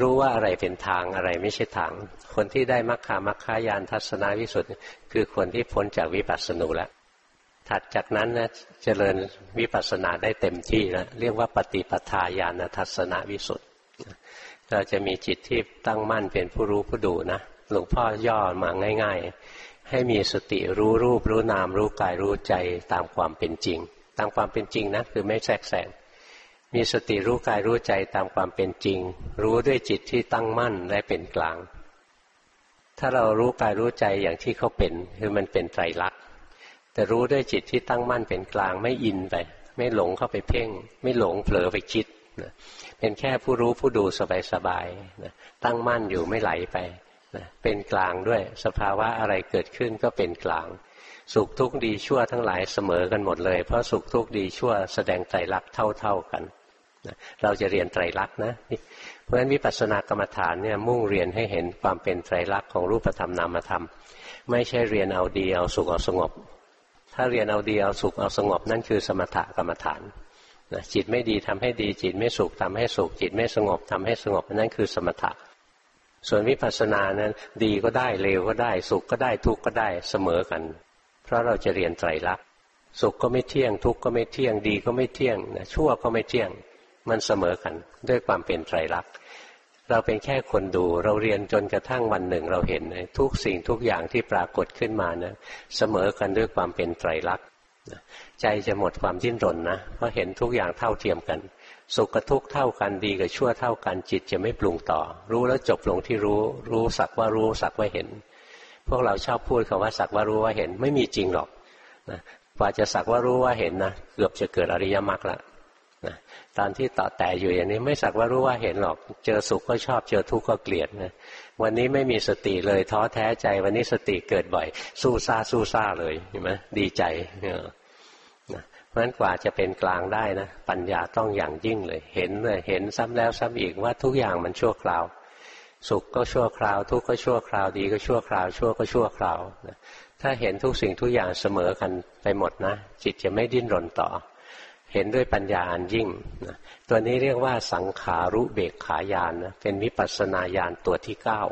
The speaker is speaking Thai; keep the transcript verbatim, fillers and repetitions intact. รู้ว่าอะไรเป็นทางอะไรไม่ใช่ทางคนที่ได้มัคคามัคคายานทัศนวิสุทธิคือคนที่พ้นจากวิปัสสนูแล้วถัดจากนั้นนะเจริญวิปัสสนาได้เต็มที่แล้วเรียกว่าปฏิปทาญาณทัศนวิสุทธิเราจะมีจิตที่ตั้งมั่นเป็นผู้รู้ผู้ดูนะหลวงพ่อย่อมาง่ายๆให้มีสติรู้รูปรู้นามรู้กายรู้ใจตามความเป็นจริงตามความเป็นจริงนะคือไม่แทรกแซงมีสติรู้กายรู้ใจตามความเป็นจริงรู้ด้วยจิตที่ตั้งมั่นและเป็นกลางถ้าเรารู้กายรู้ใจอย่างที่เขาเป็นคือมันเป็นไตรลักษณ์แต่รู้ด้วยจิตที่ตั้งมั่นเป็นกลางไม่อินไปไม่หลงเข้าไปเพ่งไม่หลงเผลอไปคิดนะเป็นแค่ผู้รู้ผู้ดูสบายๆนะตั้งมั่นอยู่ไม่ไหลไปนะเป็นกลางด้วยสภาวะอะไรเกิดขึ้นก็เป็นกลางสุขทุกข์ดีชั่วทั้งหลายเสมอกันหมดเลยเพราะสุขทุกข์ดีชั่วแสดงไตรลักษณ์เท่าๆกันนะเราจะเรียนไตรลักษณ์นะเพราะฉะนั้นวิปัสสนากรรมฐานเนี่ยมุ่งเรียนให้เห็นความเป็นไตรลักษณ์ของรูปธรรมนามธรรมไม่ใช่เรียนเอาดีเอาสุขเอาสงบถ้าเรียนเอาดีเอาสุขเอาสงบนั่นคือสมถกรรมฐานนะจิตไม่ดีทำให้ดีจิตไม่สุขทำให้สุขจิตไม่สงบทำให้สงบนั่นคือสมถะส่วนวิปัสสนานั้นดีก็ได้เลวก็ได้สุขก็ได้ทุกข์ก็ได้เสมอกันเพราะเราจะเรียนไตรลักษณ์สุขก็ไม่เที่ยงทุกข์ก็ไม่เที่ยงดีก็ไม่เที่ยงนะชั่วก็ไม่เที่ยงมันเสมอกันด้วยความเป็นไตรลักษณ์เราเป็นแค่คนดูเราเรียนจนกระทั่งวันหนึ่งเราเห็นทุกสิ่งทุกอย่างที่ปรากฏขึ้นมานะเสมอกันด้วยความเป็นไตรลักษณ์ใจจะหมดความดิ้นรนนะเพราะเห็นทุกอย่างเท่าเทียมกันสุขกับทุกข์เท่ากันดีกับชั่วเท่ากันจิตจะไม่ปรุงต่อรู้แล้วจบลงที่รู้รู้สักว่ารู้สักว่าเห็นพวกเราชอบพูดคำว่าสักว่ารู้ว่าเห็นไม่มีจริงหรอกนะกว่าจะสักว่ารู้ว่าเห็นนะเกือบจะเกิดอริยมรรคละนะตอนที่ต่อแต่อยู่อย่างนี้ไม่สักว่ารู้ว่าเห็นหรอกเจอสุขก็ชอบเจอทุกข์ก็เกลียดนะวันนี้ไม่มีสติเลยท้อแท้ใจวันนี้สติเกิดบ่อยสู้ซ่าสู้ซ่าเลยเห็นไหมดีใจเนี่ยนะเพราะฉะนั้นกว่าจะเป็นกลางได้นะปัญญาต้องอย่างยิ่งเลยเห็นเลยเห็นซ้ำแล้วซ้ำอีกว่าทุกอย่างมันชั่วคราวสุขก็ชั่วคราวทุกข์ก็ชั่วคราวดีก็ชั่วคราวชั่วก็ชั่วคราวนะถ้าเห็นทุกสิ่งทุกอย่างเสมอกันไปหมดนะจิตจะไม่ดิ้นรนต่อเห็นด้วยปัญญาอันยิ่งนะตัวนี้เรียกว่าสังขารุเบกขาญาณนะเป็นวิปัสสนาญาณตัวที่เก้า